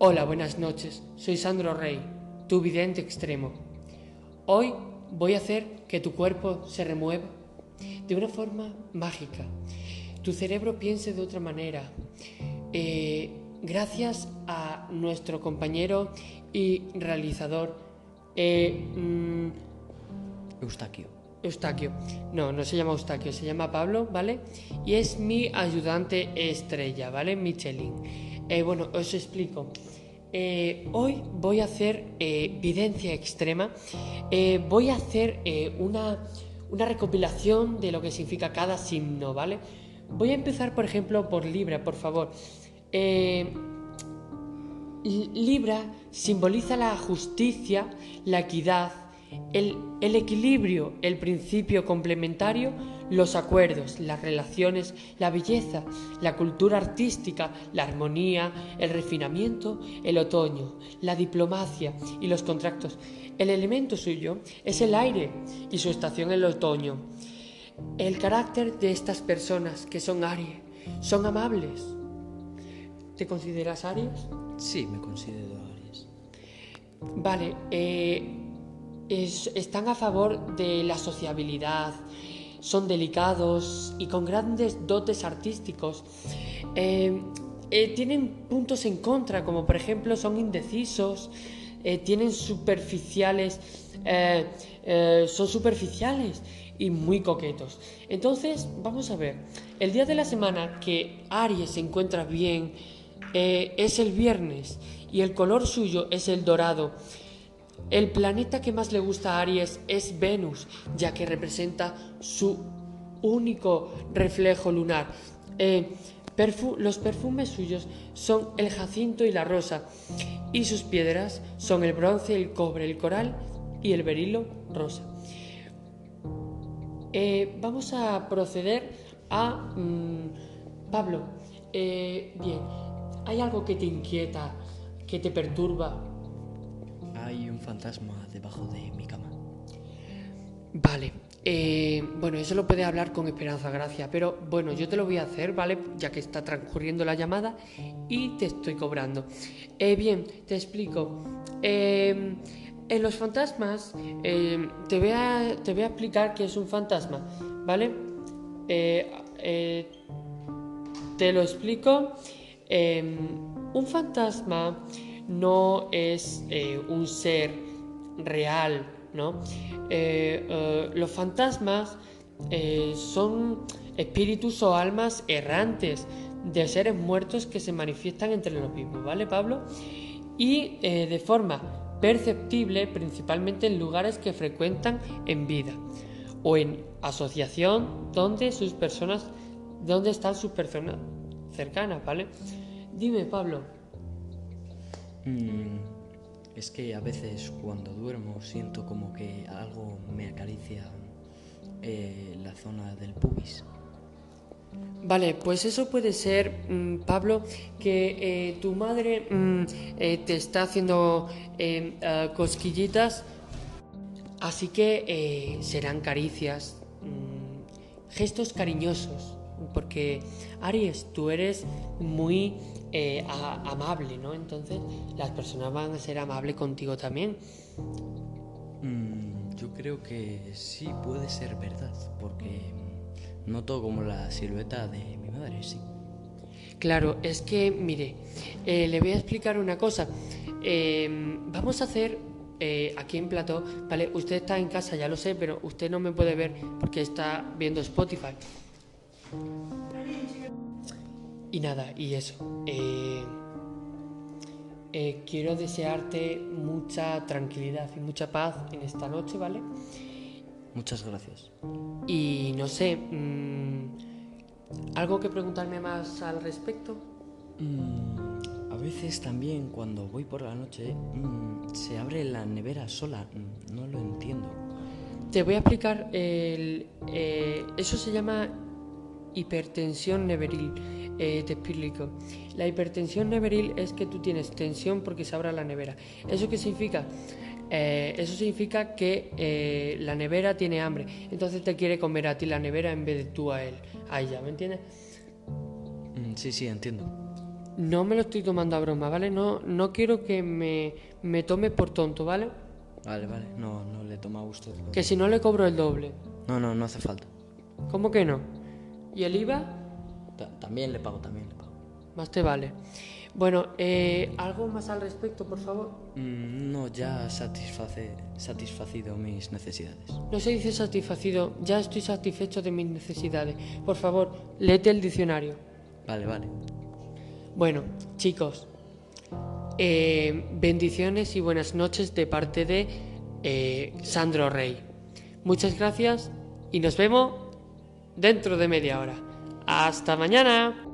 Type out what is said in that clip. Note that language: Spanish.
Hola, buenas noches, soy Sandro Rey, tu vidente extremo. Hoy voy a hacer que tu cuerpo se remueva de una forma mágica, tu cerebro piense de otra manera. Gracias a nuestro compañero y realizador Eustaquio. No se llama Eustaquio, se llama Pablo, ¿vale? Y es mi ayudante estrella, ¿vale? Michelin. Bueno, os explico. Hoy voy a hacer videncia extrema. Voy a hacer una recopilación de lo que significa cada signo, ¿vale? Voy a empezar, por ejemplo, por Libra, por favor. Libra simboliza la justicia, la equidad, el equilibrio, el principio complementario, los acuerdos, las relaciones, la belleza, la cultura artística, la armonía, el refinamiento, el otoño, la diplomacia y los contratos. El elemento suyo es el aire y su estación el otoño. El carácter de estas personas que son Aries son amables. ¿Te consideras Aries? Sí, me considero Aries. Vale, están a favor de la sociabilidad, son delicados y con grandes dotes artísticos. Tienen puntos en contra, como por ejemplo son indecisos, son superficiales y muy coquetos. Entonces, vamos a ver, el día de la semana que Aries se encuentra bien, es el viernes y el color suyo es el dorado. El planeta que más le gusta a Aries es Venus, ya que representa su único reflejo lunar. Los perfumes suyos son el jacinto y la rosa, y sus piedras son el bronce, el cobre, el coral y el berilo rosa. Vamos a proceder a Pablo. Bien. ¿Hay algo que te inquieta, que te perturba? Hay un fantasma debajo de mi cama. Vale. Bueno, eso lo puedes hablar con Esperanza García, pero bueno, yo te lo voy a hacer, ¿vale? Ya que está transcurriendo la llamada y te estoy cobrando. Bien, te explico. En los fantasmas, te voy a explicar qué es un fantasma, ¿vale? Te lo explico. Un fantasma no es un ser real, ¿no? Los fantasmas son espíritus o almas errantes de seres muertos que se manifiestan entre los vivos, ¿vale, Pablo? Y de forma perceptible, principalmente en lugares que frecuentan en vida o en asociación donde están sus personas cercanas, ¿vale? Dime, Pablo. Es que a veces cuando duermo siento como que algo me acaricia la zona del pubis. Vale, pues eso puede ser, Pablo, que tu madre te está haciendo cosquillitas, así que serán caricias, gestos cariñosos. Porque Aries, tú eres muy amable, ¿no? Entonces las personas van a ser amables contigo también. Yo creo que sí puede ser verdad, porque noto como la silueta de mi madre, sí. Claro, es que, mire, le voy a explicar una cosa. Vamos a hacer aquí en plató, ¿vale? Usted está en casa, ya lo sé, pero usted no me puede ver porque está viendo Spotify. Y nada, y eso. Quiero desearte mucha tranquilidad y mucha paz en esta noche, ¿vale? Muchas gracias. Y no sé, ¿algo que preguntarme más al respecto? A veces también cuando voy por la noche se abre la nevera sola, no lo entiendo. Te voy a explicar, eso se llama hipertensión neveril. Te explico. La hipertensión neveril es que tú tienes tensión porque se abra la nevera. ¿Eso qué significa? Eso significa que la nevera tiene hambre, entonces te quiere comer a ti la nevera en vez de tú a ella, ¿me entiendes? Sí, entiendo. No me lo estoy tomando a broma, ¿vale? No quiero que me tome por tonto, ¿vale? Vale, no le toma a gusto. Que si no le cobro el doble. No hace falta. ¿Cómo que no? ¿Y el IVA? También le pago. Más te vale. Bueno, ¿algo más al respecto, por favor? No, ya satisfacido mis necesidades. No se dice satisfacido, ya estoy satisfecho de mis necesidades. Por favor, léete el diccionario. Vale. Bueno, chicos, bendiciones y buenas noches de parte de Sandro Rey. Muchas gracias y nos vemos dentro de media hora. ¡Hasta mañana!